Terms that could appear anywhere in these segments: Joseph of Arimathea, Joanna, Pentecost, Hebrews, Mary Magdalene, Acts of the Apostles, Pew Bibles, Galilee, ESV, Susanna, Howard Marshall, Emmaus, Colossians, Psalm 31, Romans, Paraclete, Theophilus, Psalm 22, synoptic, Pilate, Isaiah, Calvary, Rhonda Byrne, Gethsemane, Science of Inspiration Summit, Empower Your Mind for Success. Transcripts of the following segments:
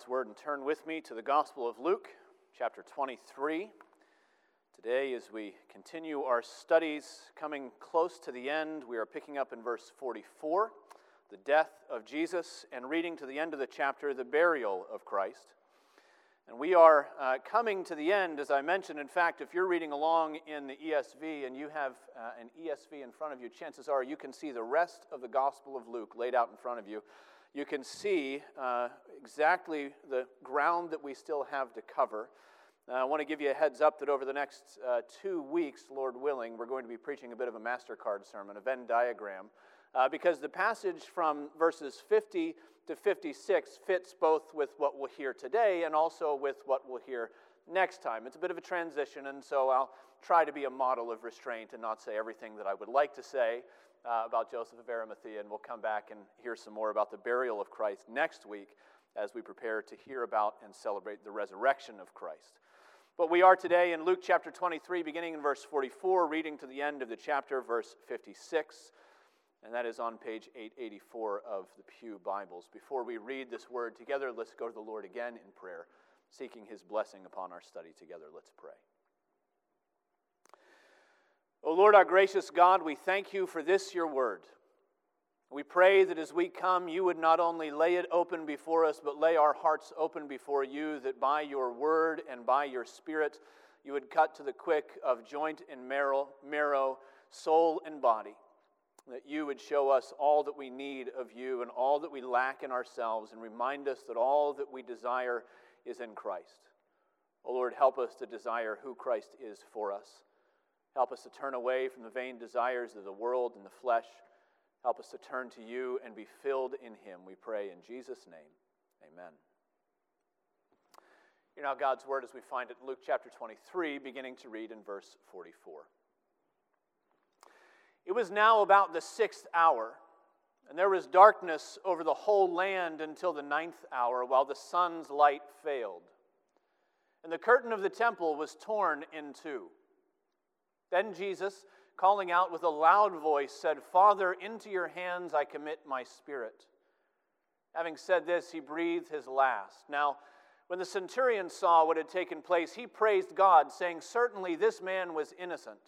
God's Word and turn with me to the Gospel of Luke, chapter 23. Today, as we continue our studies, coming close to the end, we are picking up in verse 44, the death of Jesus, and reading to the end of the chapter, the burial of Christ. And we are coming to the end, as I mentioned. In fact, if you're reading along in the ESV and you have an ESV in front of you, chances are you can see the rest of the Gospel of Luke laid out in front of you. You can see exactly the ground that we still have to cover. I want to give you a heads up that over the next 2 weeks, Lord willing, we're going to be preaching a bit of a MasterCard sermon, a Venn diagram, because the passage from verses 50 to 56 fits both with what we'll hear today and also with what we'll hear next time. It's a bit of a transition, and so I'll try to be a model of restraint and not say everything that I would like to say about Joseph of Arimathea, and we'll come back and hear some more about the burial of Christ next week as we prepare to hear about and celebrate the resurrection of Christ. But we are today in Luke chapter 23, beginning in verse 44, reading to the end of the chapter, verse 56, and that is on page 884 of the Pew Bibles. Before we read this word together, let's go to the Lord again in prayer, seeking His blessing upon our study together. Let's pray. O Lord, our gracious God, we thank You for this, Your word. We pray that as we come, You would not only lay it open before us, but lay our hearts open before You, that by Your word and by Your Spirit, You would cut to the quick of joint and marrow, soul and body, that You would show us all that we need of You and all that we lack in ourselves, and remind us that all that we desire is in Christ. O Lord, help us to desire who Christ is for us. Help us to turn away from the vain desires of the world and the flesh. Help us to turn to You and be filled in Him, we pray in Jesus' name. Amen. Hear now God's word as we find it in Luke chapter 23, beginning to read in verse 44. It was now about the sixth hour, and there was darkness over the whole land until the ninth hour, while the sun's light failed. And the curtain of the temple was torn in two. Then Jesus, calling out with a loud voice, said, "Father, into Your hands I commit my spirit." Having said this, He breathed His last. Now, when the centurion saw what had taken place, he praised God, saying, "Certainly this man was innocent."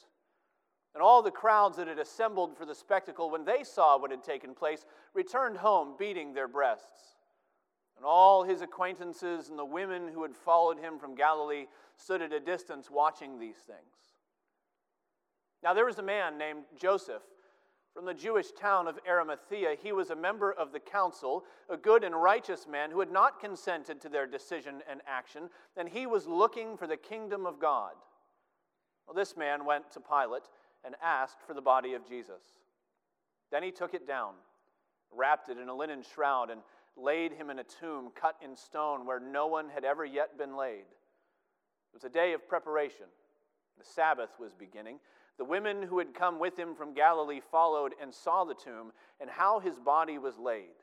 And all the crowds that had assembled for the spectacle, when they saw what had taken place, returned home, beating their breasts. And all His acquaintances and the women who had followed Him from Galilee stood at a distance watching these things. Now there was a man named Joseph from the Jewish town of Arimathea. He was a member of the council, a good and righteous man who had not consented to their decision and action, and he was looking for the kingdom of God. Well, this man went to Pilate and asked for the body of Jesus. Then he took it down, wrapped it in a linen shroud, and laid Him in a tomb cut in stone where no one had ever yet been laid. It was a day of preparation. The Sabbath was beginning. The women who had come with Him from Galilee followed and saw the tomb and how His body was laid.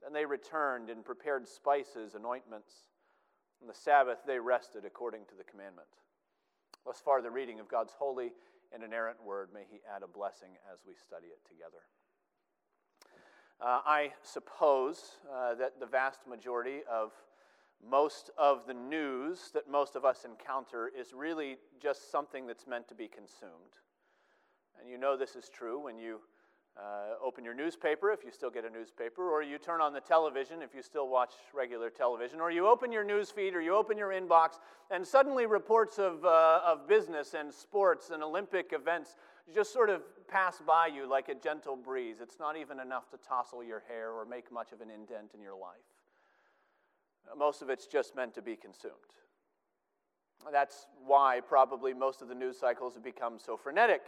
Then they returned and prepared spices and ointments. On the Sabbath they rested according to the commandment. Thus far the reading of God's holy and inerrant word. May He add a blessing as we study it together. I suppose that the vast majority of most of the news that most of us encounter is really just something that's meant to be consumed. And you know this is true when you open your newspaper, if you still get a newspaper, or you turn on the television, if you still watch regular television, or you open your newsfeed, or you open your inbox, and suddenly reports of business and sports and Olympic events just sort of pass by you like a gentle breeze. It's not even enough to tousle your hair or make much of an indent in your life. Most of it's just meant to be consumed. That's why probably most of the news cycles have become so frenetic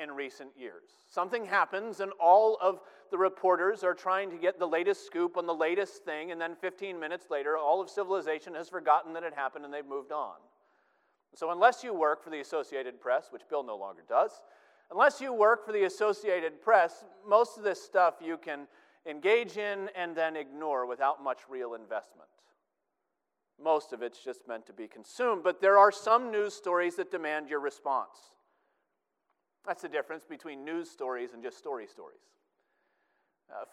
in recent years. Something happens and all of the reporters are trying to get the latest scoop on the latest thing, and then 15 minutes later, all of civilization has forgotten that it happened and they've moved on. So unless you work for the Associated Press, which Bill no longer does, unless you work for the Associated Press, most of this stuff you can engage in and then ignore without much real investment. Most of it's just meant to be consumed, but there are some news stories that demand your response. That's the difference between news stories and just stories.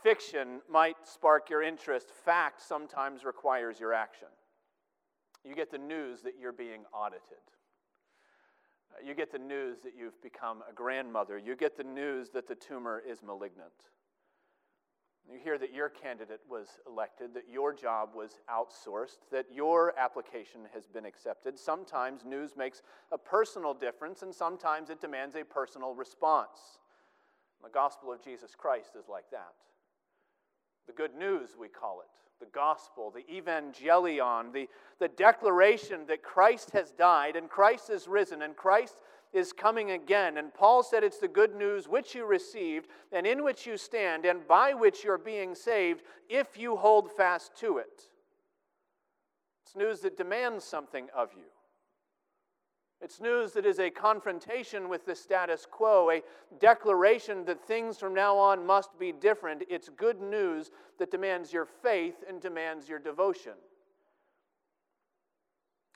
Fiction might spark your interest. Fact sometimes requires your action. You get the news that you're being audited. You get the news that you've become a grandmother. You get the news that the tumor is malignant. You hear that your candidate was elected, that your job was outsourced, that your application has been accepted. Sometimes news makes a personal difference, and sometimes it demands a personal response. The gospel of Jesus Christ is like that. The good news, we call it, the gospel, the evangelion, the declaration that Christ has died and Christ is risen and Christ is coming again. And Paul said it's the good news which you received and in which you stand and by which you're being saved if you hold fast to it. It's news that demands something of you. It's news that is a confrontation with the status quo, a declaration that things from now on must be different. It's good news that demands your faith and demands your devotion.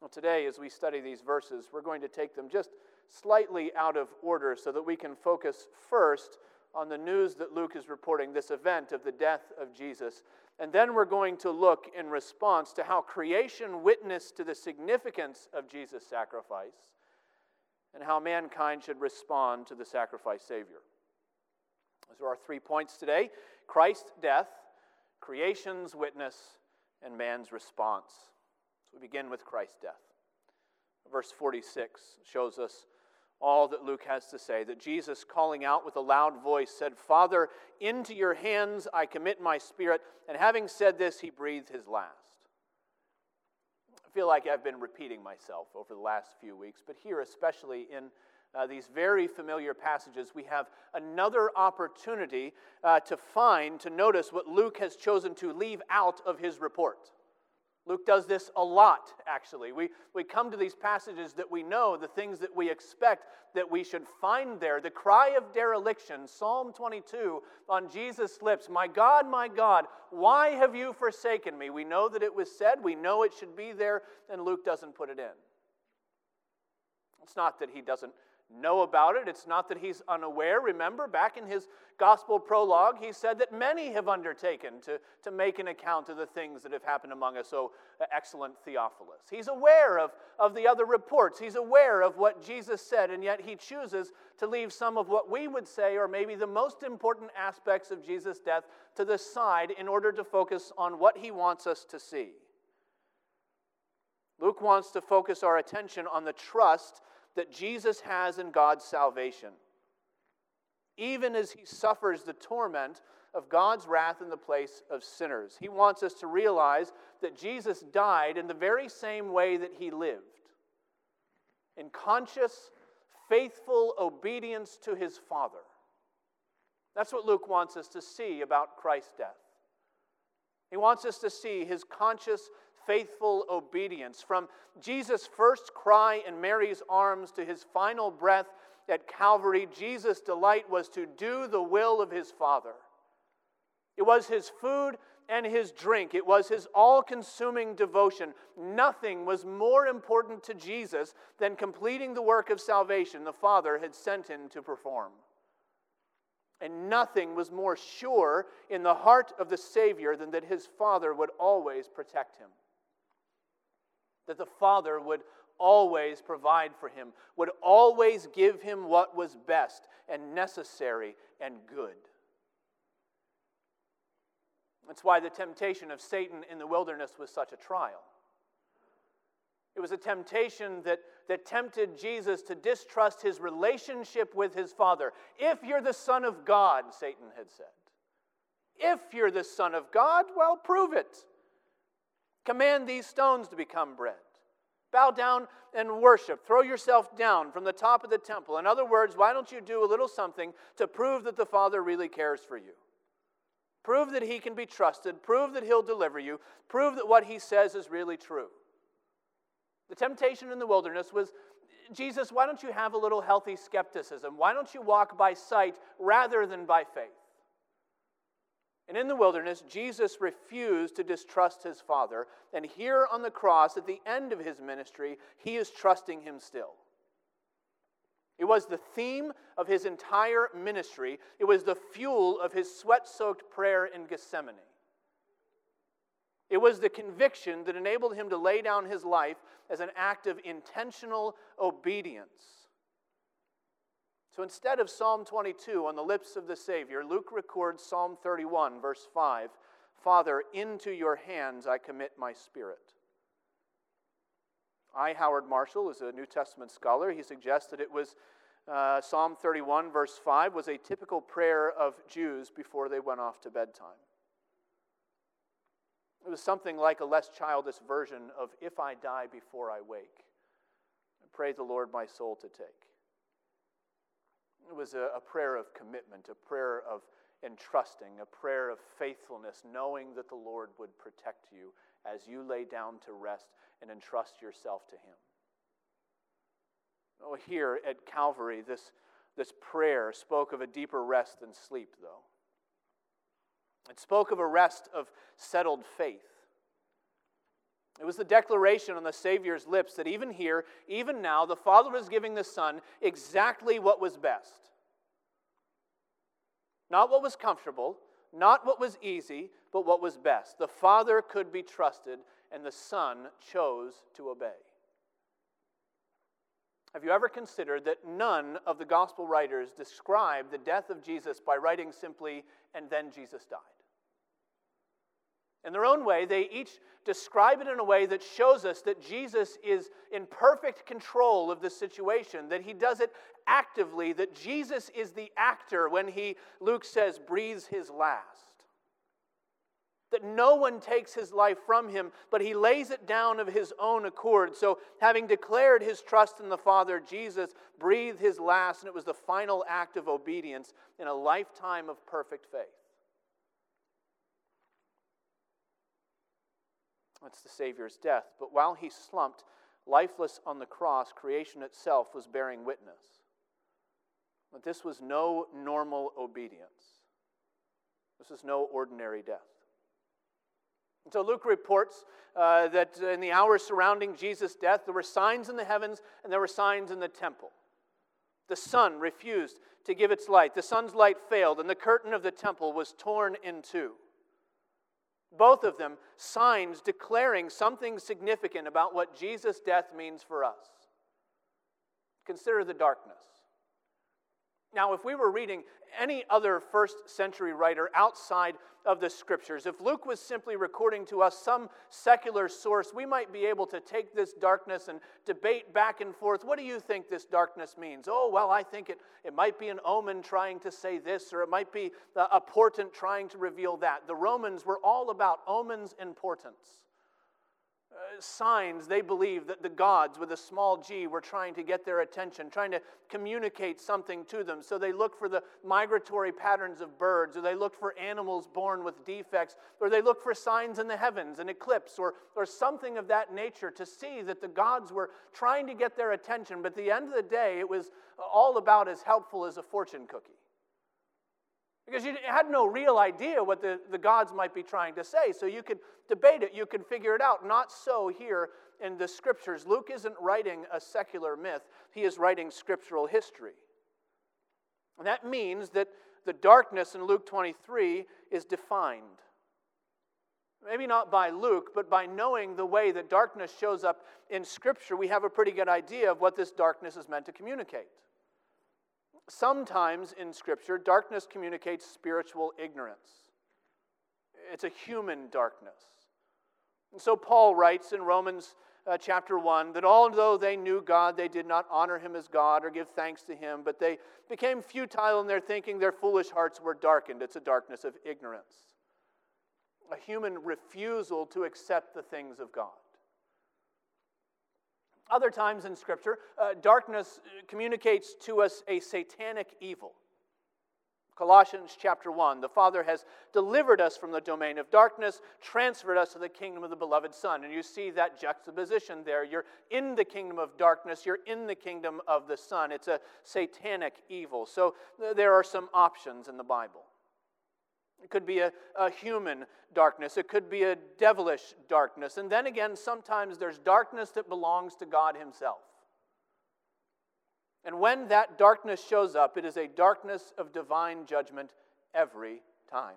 Well, today, as we study these verses, we're going to take them just slightly out of order so that we can focus first on the news that Luke is reporting, this event of the death of Jesus. And then we're going to look in response to how creation witnessed to the significance of Jesus' sacrifice and how mankind should respond to the sacrificed Savior. Those are our 3 points today: Christ's death, creation's witness, and man's response. So we begin with Christ's death. Verse 46 shows us all that Luke has to say, that Jesus, calling out with a loud voice, said, "Father, into your hands I commit my spirit." And having said this, he breathed his last. I feel like I've been repeating myself over the last few weeks, but here, especially in these very familiar passages, we have another opportunity to notice what Luke has chosen to leave out of his report. Luke does this a lot, actually. We come to these passages that we know, the things that we expect that we should find there. The cry of dereliction, Psalm 22, on Jesus' lips, my God, why have you forsaken me?" We know that it was said, we know it should be there, and Luke doesn't put it in. It's not that he doesn't know about it. It's not that he's unaware. Remember, back in his gospel prologue, he said that many have undertaken to make an account of the things that have happened among us, so excellent Theophilus. He's aware of the other reports. He's aware of what Jesus said, and yet he chooses to leave some of what we would say or maybe the most important aspects of Jesus' death to the side in order to focus on what he wants us to see. Luke wants to focus our attention on the trust that Jesus has in God's salvation, even as he suffers the torment of God's wrath in the place of sinners. He wants us to realize that Jesus died in the very same way that he lived, in conscious, faithful obedience to his Father. That's what Luke wants us to see about Christ's death. He wants us to see his conscious, faithful obedience. From Jesus' first cry in Mary's arms to his final breath at Calvary, Jesus' delight was to do the will of his Father. It was his food and his drink. It was his all-consuming devotion. Nothing was more important to Jesus than completing the work of salvation the Father had sent him to perform. And nothing was more sure in the heart of the Savior than that his Father would always protect him, that the Father would always provide for him, would always give him what was best and necessary and good. That's why the temptation of Satan in the wilderness was such a trial. It was a temptation that tempted Jesus to distrust his relationship with his Father. "If you're the Son of God," Satan had said. "If you're the Son of God, well, prove it. Command these stones to become bread. Bow down and worship. Throw yourself down from the top of the temple." In other words, why don't you do a little something to prove that the Father really cares for you? Prove that he can be trusted. Prove that he'll deliver you. Prove that what he says is really true. The temptation in the wilderness was, "Jesus, why don't you have a little healthy skepticism? Why don't you walk by sight rather than by faith?" And in the wilderness, Jesus refused to distrust his Father. And here on the cross, at the end of his ministry, he is trusting him still. It was the theme of his entire ministry. It was the fuel of his sweat-soaked prayer in Gethsemane. It was the conviction that enabled him to lay down his life as an act of intentional obedience. So instead of Psalm 22 on the lips of the Savior, Luke records Psalm 31, verse 5, "Father, into your hands I commit my spirit." I, Howard Marshall, is a New Testament scholar. He suggests that it was Psalm 31, verse 5, was a typical prayer of Jews before they went off to bedtime. It was something like a less childish version of "If I die before I wake, pray the Lord my soul to take." It was a prayer of commitment, a prayer of entrusting, a prayer of faithfulness, knowing that the Lord would protect you as you lay down to rest and entrust yourself to him. Oh, here at Calvary, this prayer spoke of a deeper rest than sleep, though. It spoke of a rest of settled faith. It was the declaration on the Savior's lips that even here, even now, the Father was giving the Son exactly what was best. Not what was comfortable, not what was easy, but what was best. The Father could be trusted, and the Son chose to obey. Have you ever considered that none of the gospel writers describe the death of Jesus by writing simply, "and then Jesus died"? In their own way, they each describe it in a way that shows us that Jesus is in perfect control of the situation, that he does it actively, that Jesus is the actor when he, Luke says, breathes his last. That no one takes his life from him, but he lays it down of his own accord. So, having declared his trust in the Father, Jesus breathed his last, and it was the final act of obedience in a lifetime of perfect faith. That's the Savior's death. But while he slumped, lifeless on the cross, creation itself was bearing witness. But this was no normal obedience. This is no ordinary death. And so Luke reports that in the hours surrounding Jesus' death, there were signs in the heavens and there were signs in the temple. The sun refused to give its light. The sun's light failed, and the curtain of the temple was torn in two. Both of them signs declaring something significant about what Jesus' death means for us. Consider the darkness. Now, if we were reading any other first-century writer outside of the Scriptures, if Luke was simply recording to us some secular source, we might be able to take this darkness and debate back and forth. What do you think this darkness means? Oh, well, I think it might be an omen trying to say this, or it might be a portent trying to reveal that. The Romans were all about omens and portents. Signs, they believed that the gods with a small g were trying to get their attention, trying to communicate something to them. So they looked for the migratory patterns of birds, or they looked for animals born with defects, or they looked for signs in the heavens, an eclipse, or something of that nature to see that the gods were trying to get their attention. But at the end of the day, it was all about as helpful as a fortune cookie. Because you had no real idea what the gods might be trying to say, so you could debate it, you could figure it out. Not so here in the Scriptures. Luke isn't writing a secular myth, he is writing scriptural history. And that means that the darkness in Luke 23 is defined. Maybe not by Luke, but by knowing the way that darkness shows up in Scripture, we have a pretty good idea of what this darkness is meant to communicate. Sometimes in Scripture, darkness communicates spiritual ignorance. It's a human darkness. And so Paul writes in Romans chapter 1 that although they knew God, they did not honor him as God or give thanks to him, but they became futile in their thinking, their foolish hearts were darkened. It's a darkness of ignorance. A human refusal to accept the things of God. Other times in Scripture, darkness communicates to us a satanic evil. Colossians chapter 1, the Father has delivered us from the domain of darkness, transferred us to the kingdom of the beloved Son. And you see that juxtaposition there. You're in the kingdom of darkness, you're in the kingdom of the Son. It's a satanic evil. So there are some options in the Bible. It could be a human darkness. It could be a devilish darkness. And then again, sometimes there's darkness that belongs to God himself. And when that darkness shows up, it is a darkness of divine judgment every time.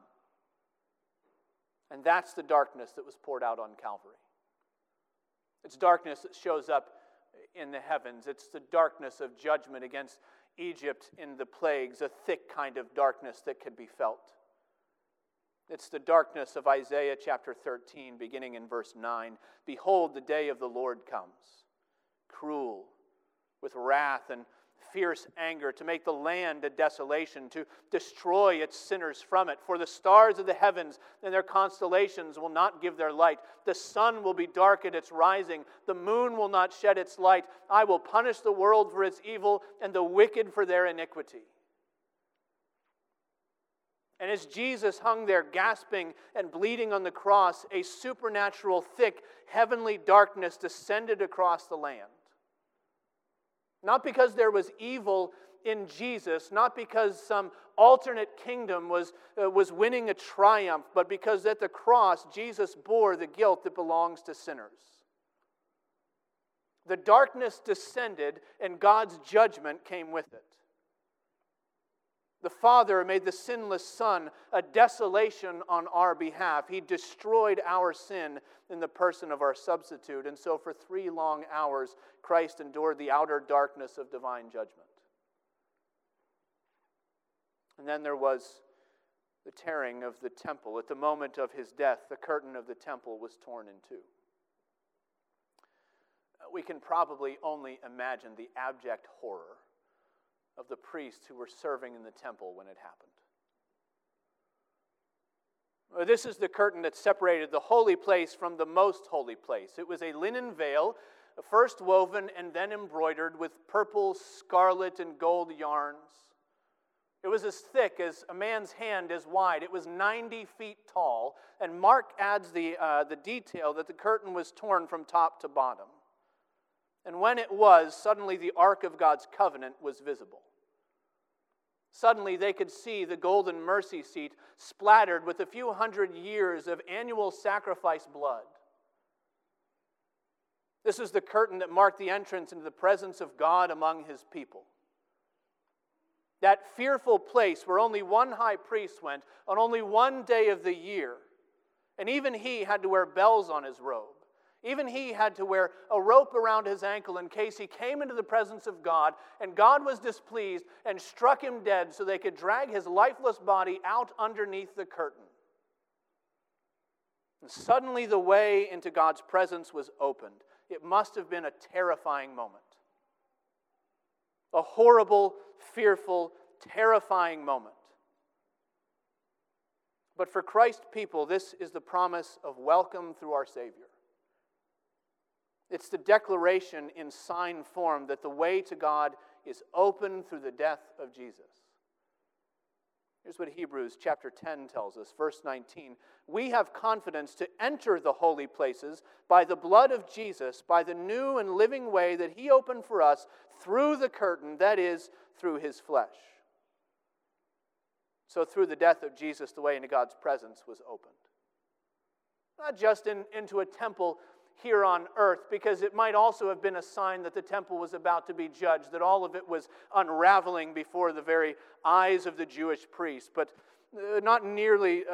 And that's the darkness that was poured out on Calvary. It's darkness that shows up in the heavens. It's the darkness of judgment against Egypt in the plagues, a thick kind of darkness that could be felt. It's the darkness of Isaiah chapter 13, beginning in verse 9. Behold, the day of the Lord comes, cruel, with wrath and fierce anger, to make the land a desolation, to destroy its sinners from it. For the stars of the heavens and their constellations will not give their light. The sun will be dark at its rising. The moon will not shed its light. I will punish the world for its evil and the wicked for their iniquity. And as Jesus hung there gasping and bleeding on the cross, a supernatural, thick, heavenly darkness descended across the land. Not because there was evil in Jesus, not because some alternate kingdom was winning a triumph, but because at the cross, Jesus bore the guilt that belongs to sinners. The darkness descended, and God's judgment came with it. The Father made the sinless Son a desolation on our behalf. He destroyed our sin in the person of our substitute. And so for 3 long hours, Christ endured the outer darkness of divine judgment. And then there was the tearing of the temple. At the moment of his death, the curtain of the temple was torn in two. We can probably only imagine the abject horror of the priests who were serving in the temple when it happened. This is the curtain that separated the holy place from the most holy place. It was a linen veil, first woven and then embroidered with purple, scarlet, and gold yarns. It was as thick as a man's hand is wide. It was 90 feet tall, and Mark adds the detail that the curtain was torn from top to bottom. And when it was, suddenly the Ark of God's covenant was visible. Suddenly they could see the golden mercy seat splattered with a few hundred years of annual sacrifice blood. This is the curtain that marked the entrance into the presence of God among his people. That fearful place where only one high priest went on only one day of the year, and even he had to wear bells on his robe. Even he had to wear a rope around his ankle in case he came into the presence of God, and God was displeased and struck him dead so they could drag his lifeless body out underneath the curtain. And suddenly the way into God's presence was opened. It must have been a terrifying moment. A horrible, fearful, terrifying moment. But for Christ's people, this is the promise of welcome through our Savior. It's the declaration in sign form that the way to God is open through the death of Jesus. Here's what Hebrews chapter 10 tells us, verse 19. We have confidence to enter the holy places by the blood of Jesus, by the new and living way that he opened for us through the curtain, that is, through his flesh. So through the death of Jesus, the way into God's presence was opened. Not just into a temple here on earth, because it might also have been a sign that the temple was about to be judged, that all of it was unraveling before the very eyes of the Jewish priest, but not merely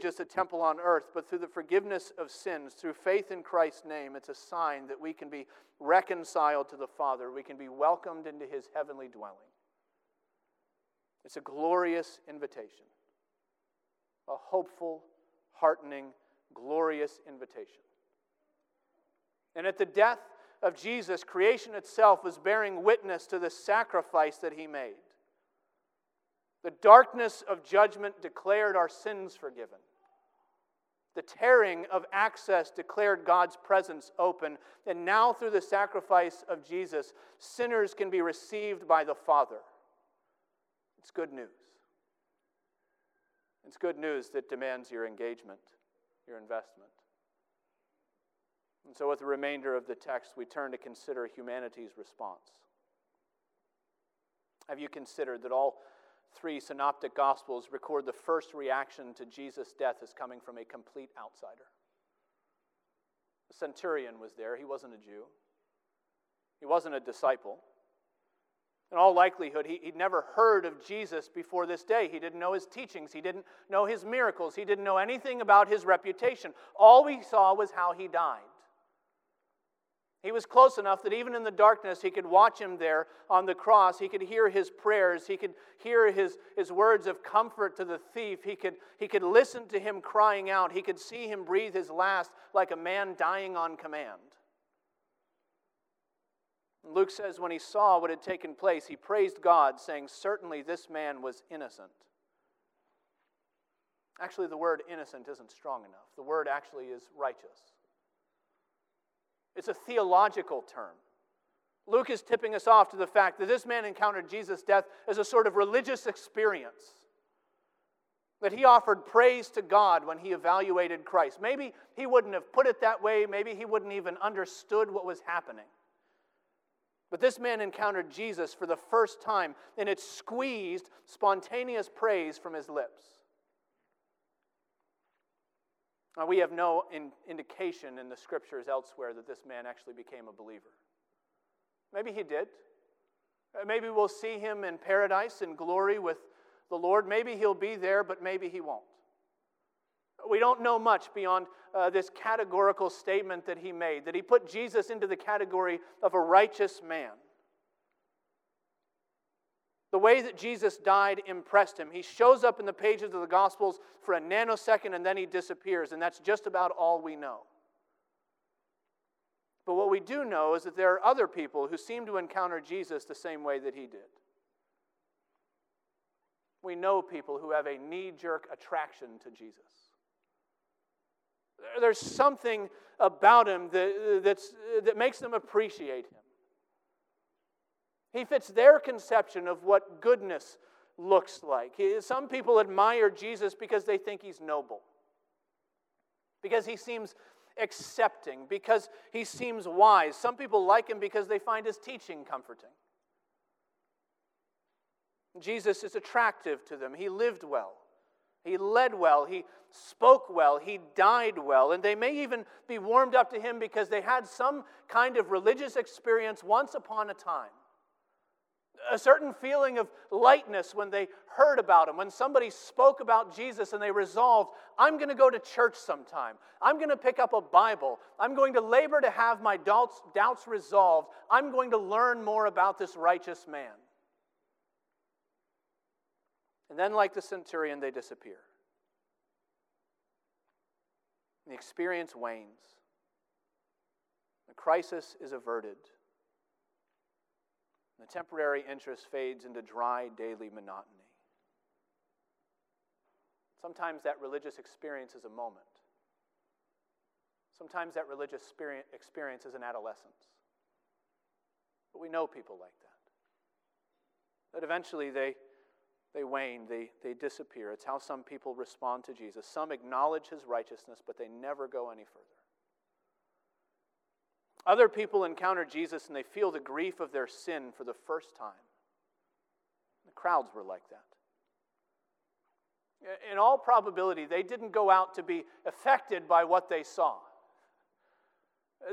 just a temple on earth, but through the forgiveness of sins, through faith in Christ's name, it's a sign that we can be reconciled to the Father, we can be welcomed into his heavenly dwelling. It's a glorious invitation, a hopeful, heartening, glorious invitation. And at the death of Jesus, creation itself was bearing witness to the sacrifice that he made. The darkness of judgment declared our sins forgiven. The tearing of access declared God's presence open. And now through the sacrifice of Jesus, sinners can be received by the Father. It's good news. It's good news that demands your engagement, your investment. And so with the remainder of the text, we turn to consider humanity's response. Have you considered that all 3 synoptic gospels record the first reaction to Jesus' death as coming from a complete outsider? The centurion was there. He wasn't a Jew. He wasn't a disciple. In all likelihood, he'd never heard of Jesus before this day. He didn't know his teachings. He didn't know his miracles. He didn't know anything about his reputation. All we saw was how he died. He was close enough that even in the darkness, he could watch him there on the cross. He could hear his prayers. He could hear his words of comfort to the thief. He could listen to him crying out. He could see him breathe his last like a man dying on command. Luke says when he saw what had taken place, he praised God, saying, "Certainly this man was innocent." Actually, the word innocent isn't strong enough. The word actually is righteous. It's a theological term. Luke is tipping us off to the fact that this man encountered Jesus' death as a sort of religious experience, that he offered praise to God when he evaluated Christ. Maybe he wouldn't have put it that way. Maybe he wouldn't even understood what was happening. But this man encountered Jesus for the first time, and it squeezed spontaneous praise from his lips. Now, we have no indication in the Scriptures elsewhere that this man actually became a believer. Maybe he did. Maybe we'll see him in paradise in glory with the Lord. Maybe he'll be there, but maybe he won't. We don't know much beyond this categorical statement that he made, that he put Jesus into the category of a righteous man. The way that Jesus died impressed him. He shows up in the pages of the Gospels for a nanosecond and then he disappears, and that's just about all we know. But what we do know is that there are other people who seem to encounter Jesus the same way that he did. We know people who have a knee-jerk attraction to Jesus. There's something about him that makes them appreciate him. He fits their conception of what goodness looks like. Some people admire Jesus because they think he's noble, because he seems accepting, because he seems wise. Some people like him because they find his teaching comforting. Jesus is attractive to them. He lived well. He led well, he spoke well, he died well, and they may even be warmed up to him because they had some kind of religious experience once upon a time. A certain feeling of lightness when they heard about him, when somebody spoke about Jesus and they resolved, I'm going to go to church sometime, I'm going to pick up a Bible, I'm going to labor to have my doubts resolved, I'm going to learn more about this righteous man. And then, like the centurion, they disappear. The experience wanes. The crisis is averted. The temporary interest fades into dry, daily monotony. Sometimes that religious experience is a moment. Sometimes that religious experience is an adolescence. But we know people like that. That eventually they wane, they disappear. It's how some people respond to Jesus. Some acknowledge his righteousness, but they never go any further. Other people encounter Jesus and they feel the grief of their sin for the first time. The crowds were like that. In all probability, they didn't go out to be affected by what they saw.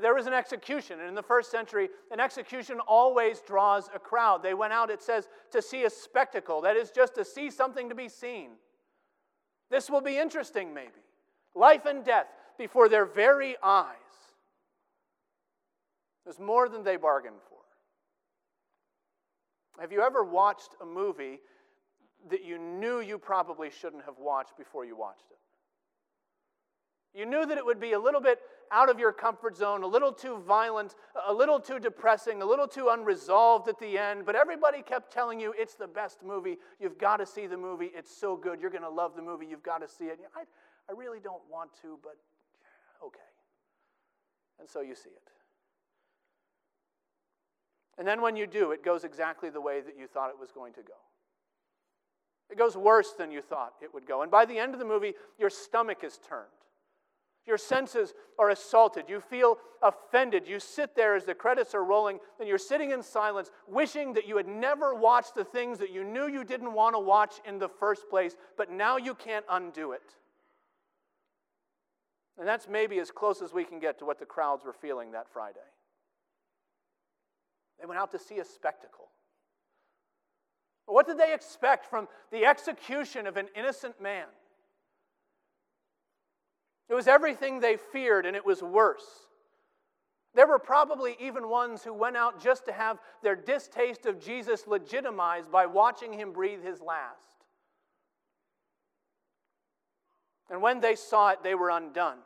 There was an execution, and in the first century, an execution always draws a crowd. They went out, it says, to see a spectacle. That is just to see something to be seen. This will be interesting, maybe. Life and death before their very eyes. It was more than they bargained for. Have you ever watched a movie that you knew you probably shouldn't have watched before you watched it? You knew that it would be a little bit out of your comfort zone, a little too violent, a little too depressing, a little too unresolved at the end, but everybody kept telling you it's the best movie, you've got to see the movie, it's so good, you're going to love the movie, you've got to see it. I really don't want to, but okay. And so you see it. And then when you do, it goes exactly the way that you thought it was going to go. It goes worse than you thought it would go. And by the end of the movie, your stomach is turned. Your senses are assaulted. You feel offended. You sit there as the credits are rolling, and you're sitting in silence, wishing that you had never watched the things that you knew you didn't want to watch in the first place, but now you can't undo it. And that's maybe as close as we can get to what the crowds were feeling that Friday. They went out to see a spectacle. What did they expect from the execution of an innocent man? It was everything they feared, and it was worse. There were probably even ones who went out just to have their distaste of Jesus legitimized by watching him breathe his last. And when they saw it, they were undone.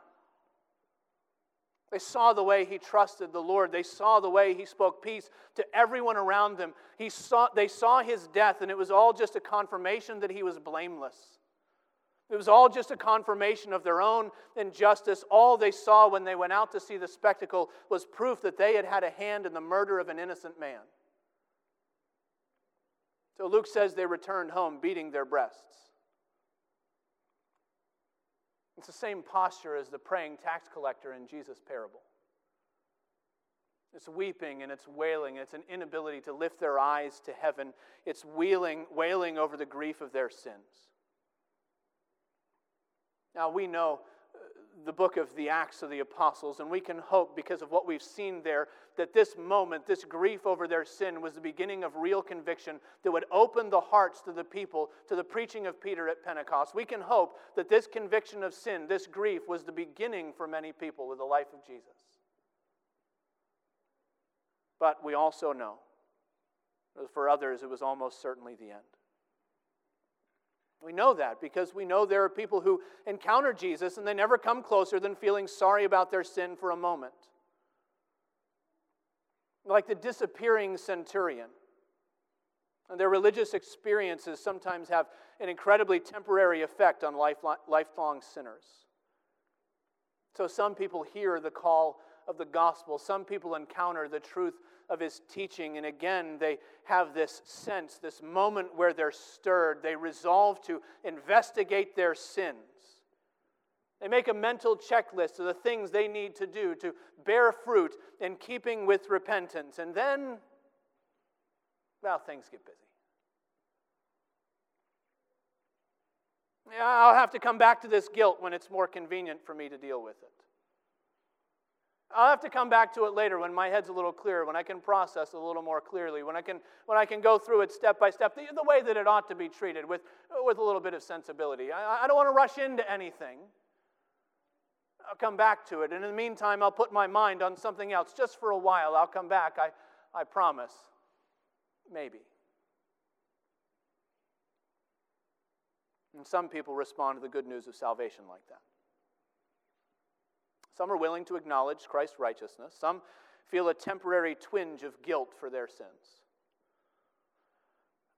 They saw the way he trusted the Lord. They saw the way he spoke peace to everyone around them. They saw his death, and it was all just a confirmation that he was blameless. It was all just a confirmation of their own injustice. All they saw when they went out to see the spectacle was proof that they had had a hand in the murder of an innocent man. So Luke says they returned home beating their breasts. It's the same posture as the praying tax collector in Jesus' parable. It's weeping and it's wailing. It's an inability to lift their eyes to heaven. It's wailing over the grief of their sins. Now we know the book of the Acts of the Apostles, and we can hope because of what we've seen there that this moment, this grief over their sin was the beginning of real conviction that would open the hearts to the people to the preaching of Peter at Pentecost. We can hope that this conviction of sin, this grief, was the beginning for many people with the life of Jesus. But we also know that for others it was almost certainly the end. We know that because we know there are people who encounter Jesus and they never come closer than feeling sorry about their sin for a moment. Like the disappearing centurion. And their religious experiences sometimes have an incredibly temporary effect on lifelong sinners. So some people hear the call of the gospel. Some people encounter the truth of his teaching, and again, they have this sense, this moment where they're stirred. They resolve to investigate their sins. They make a mental checklist of the things they need to do to bear fruit in keeping with repentance. And then, well, things get busy. Yeah, I'll have to come back to this guilt when it's more convenient for me to deal with it. I'll have to come back to it later when my head's a little clearer, when I can process a little more clearly, when I can go through it step by step, the way that it ought to be treated, with a little bit of sensibility. I don't want to rush into anything. I'll come back to it, and in the meantime, I'll put my mind on something else just for a while. I'll come back, I promise. Maybe. And some people respond to the good news of salvation like that. Some are willing to acknowledge Christ's righteousness. Some feel a temporary twinge of guilt for their sins.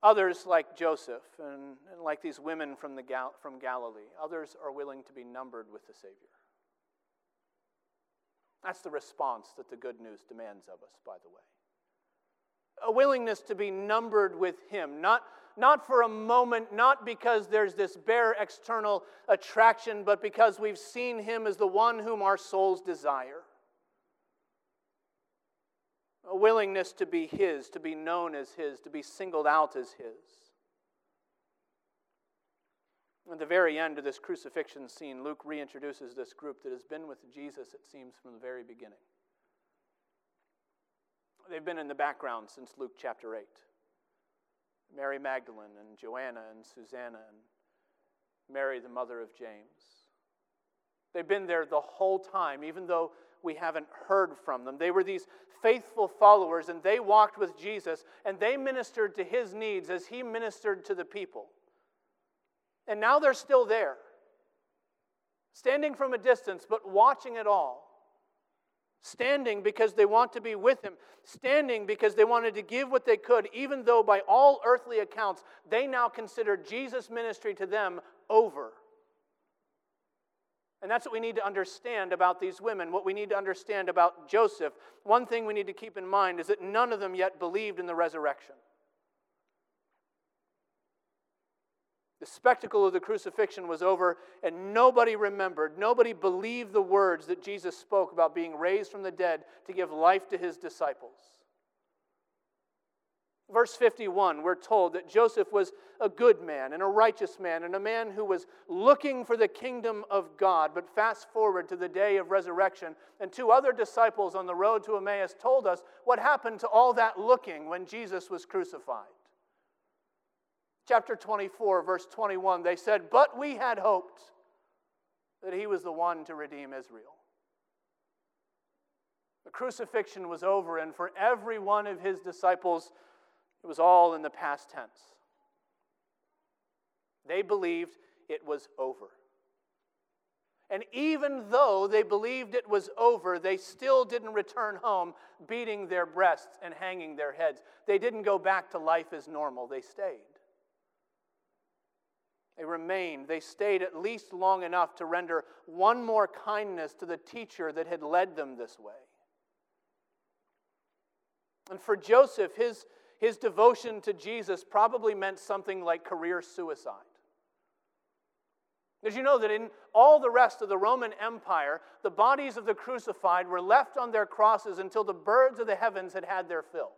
Others, like Joseph and like these women from Galilee, others are willing to be numbered with the Savior. That's the response that the good news demands of us, by the way. A willingness to be numbered with him, not for a moment, not because there's this bare external attraction, but because we've seen him as the one whom our souls desire. A willingness to be his, to be known as his, to be singled out as his. At the very end of this crucifixion scene, Luke reintroduces this group that has been with Jesus, it seems, from the very beginning. They've been in the background since Luke chapter 8. Mary Magdalene and Joanna and Susanna and Mary, the mother of James. They've been there the whole time, even though we haven't heard from them. They were these faithful followers, and they walked with Jesus, and they ministered to his needs as he ministered to the people. And now they're still there, standing from a distance, but watching it all. Standing because they want to be with him. Standing because they wanted to give what they could, even though by all earthly accounts, they now consider Jesus' ministry to them over. And that's what we need to understand about these women, what we need to understand about Joseph. One thing we need to keep in mind is that none of them yet believed in the resurrection. The spectacle of the crucifixion was over, and nobody remembered, nobody believed the words that Jesus spoke about being raised from the dead to give life to his disciples. Verse 51, we're told that Joseph was a good man and a righteous man and a man who was looking for the kingdom of God. But fast forward to the day of resurrection, and two other disciples on the road to Emmaus told us what happened to all that looking when Jesus was crucified. Chapter 24, verse 21, they said, "But we had hoped that he was the one to redeem Israel." The crucifixion was over, and for every one of his disciples, it was all in the past tense. They believed it was over. And even though they believed it was over, they still didn't return home beating their breasts and hanging their heads. They didn't go back to life as normal. They stayed. They remained. They stayed at least long enough to render one more kindness to the teacher that had led them this way. And for Joseph, his devotion to Jesus probably meant something like career suicide. Did you know that in all the rest of the Roman Empire, the bodies of the crucified were left on their crosses until the birds of the heavens had had their fill?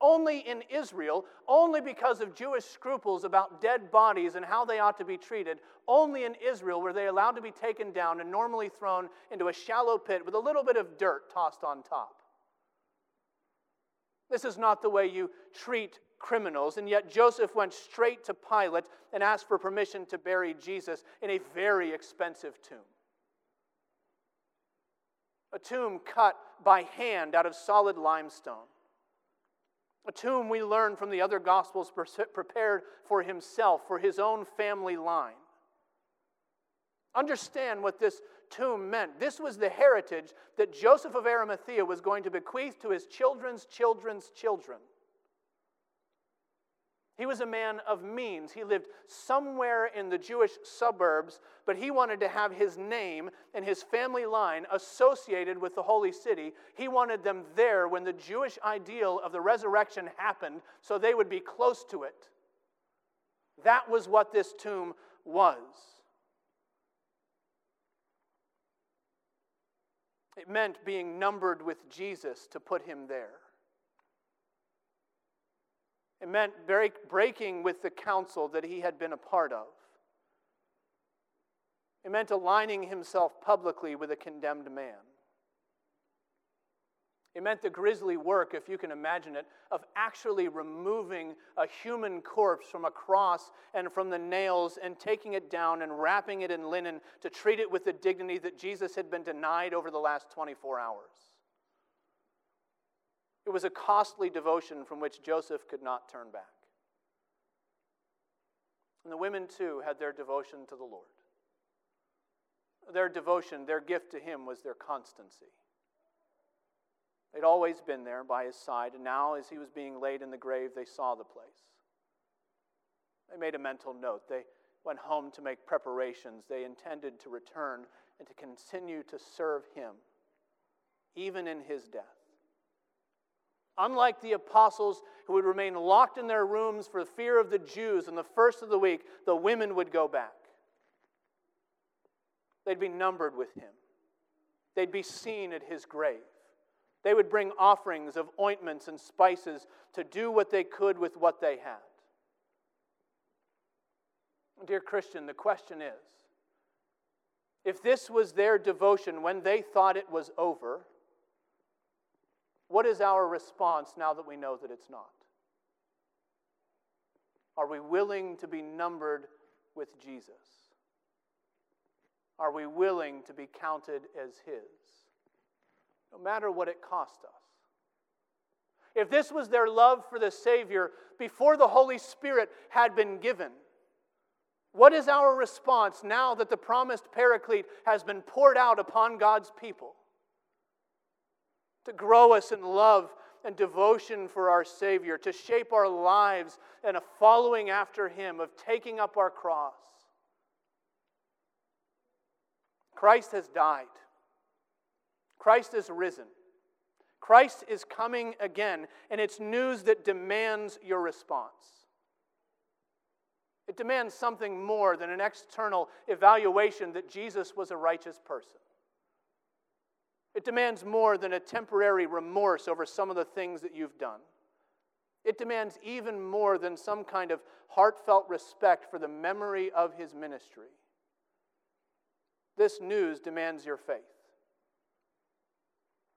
Only in Israel, only because of Jewish scruples about dead bodies and how they ought to be treated, only in Israel were they allowed to be taken down and normally thrown into a shallow pit with a little bit of dirt tossed on top. This is not the way you treat criminals, and yet Joseph went straight to Pilate and asked for permission to bury Jesus in a very expensive tomb. A tomb cut by hand out of solid limestone. A tomb, we learn from the other Gospels, prepared for himself, for his own family line. Understand what this tomb meant. This was the heritage that Joseph of Arimathea was going to bequeath to his children's children's children. He was a man of means. He lived somewhere in the Jewish suburbs, but he wanted to have his name and his family line associated with the holy city. He wanted them there when the Jewish ideal of the resurrection happened, so they would be close to it. That was what this tomb was. It meant being numbered with Jesus to put him there. It meant breaking with the council that he had been a part of. It meant aligning himself publicly with a condemned man. It meant the grisly work, if you can imagine it, of actually removing a human corpse from a cross and from the nails and taking it down and wrapping it in linen to treat it with the dignity that Jesus had been denied over the last 24 hours. It was a costly devotion from which Joseph could not turn back. And the women, too, had their devotion to the Lord. Their devotion, their gift to him was their constancy. They'd always been there by his side, and now as he was being laid in the grave, they saw the place. They made a mental note. They went home to make preparations. They intended to return and to continue to serve him, even in his death. Unlike the apostles who would remain locked in their rooms for fear of the Jews on the first of the week, the women would go back. They'd be numbered with him. They'd be seen at his grave. They would bring offerings of ointments and spices to do what they could with what they had. Dear Christian, the question is, if this was their devotion when they thought it was over, what is our response now that we know that it's not? Are we willing to be numbered with Jesus? Are we willing to be counted as his? No matter what it cost us. If this was their love for the Savior before the Holy Spirit had been given, what is our response now that the promised Paraclete has been poured out upon God's people? To grow us in love and devotion for our Savior, to shape our lives in a following after him, of taking up our cross. Christ has died. Christ is risen. Christ is coming again, and it's news that demands your response. It demands something more than an external evaluation that Jesus was a righteous person. It demands more than a temporary remorse over some of the things that you've done. It demands even more than some kind of heartfelt respect for the memory of his ministry. This news demands your faith.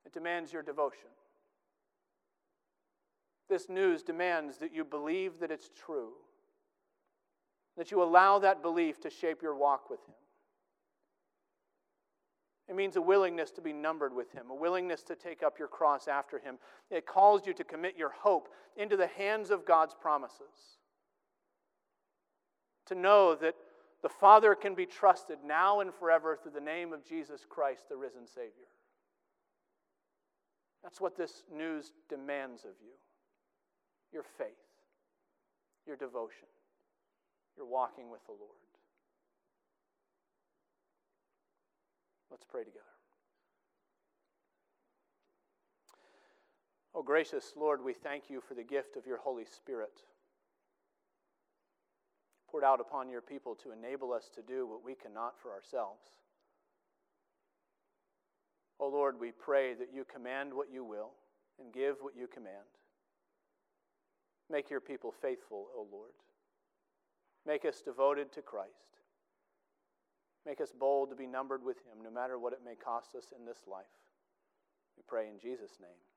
It demands your devotion. This news demands that you believe that it's true, that you allow that belief to shape your walk with Him. It means a willingness to be numbered with Him, a willingness to take up your cross after Him. It calls you to commit your hope into the hands of God's promises, to know that the Father can be trusted now and forever through the name of Jesus Christ, the risen Savior. That's what this news demands of you. Your faith, your devotion, your walking with the Lord. Let's pray together. Oh, gracious Lord, we thank you for the gift of your Holy Spirit poured out upon your people to enable us to do what we cannot for ourselves. Oh, Lord, we pray that you command what you will and give what you command. Make your people faithful, O Lord. Make us devoted to Christ. Make us bold to be numbered with Him, no matter what it may cost us in this life. We pray in Jesus' name.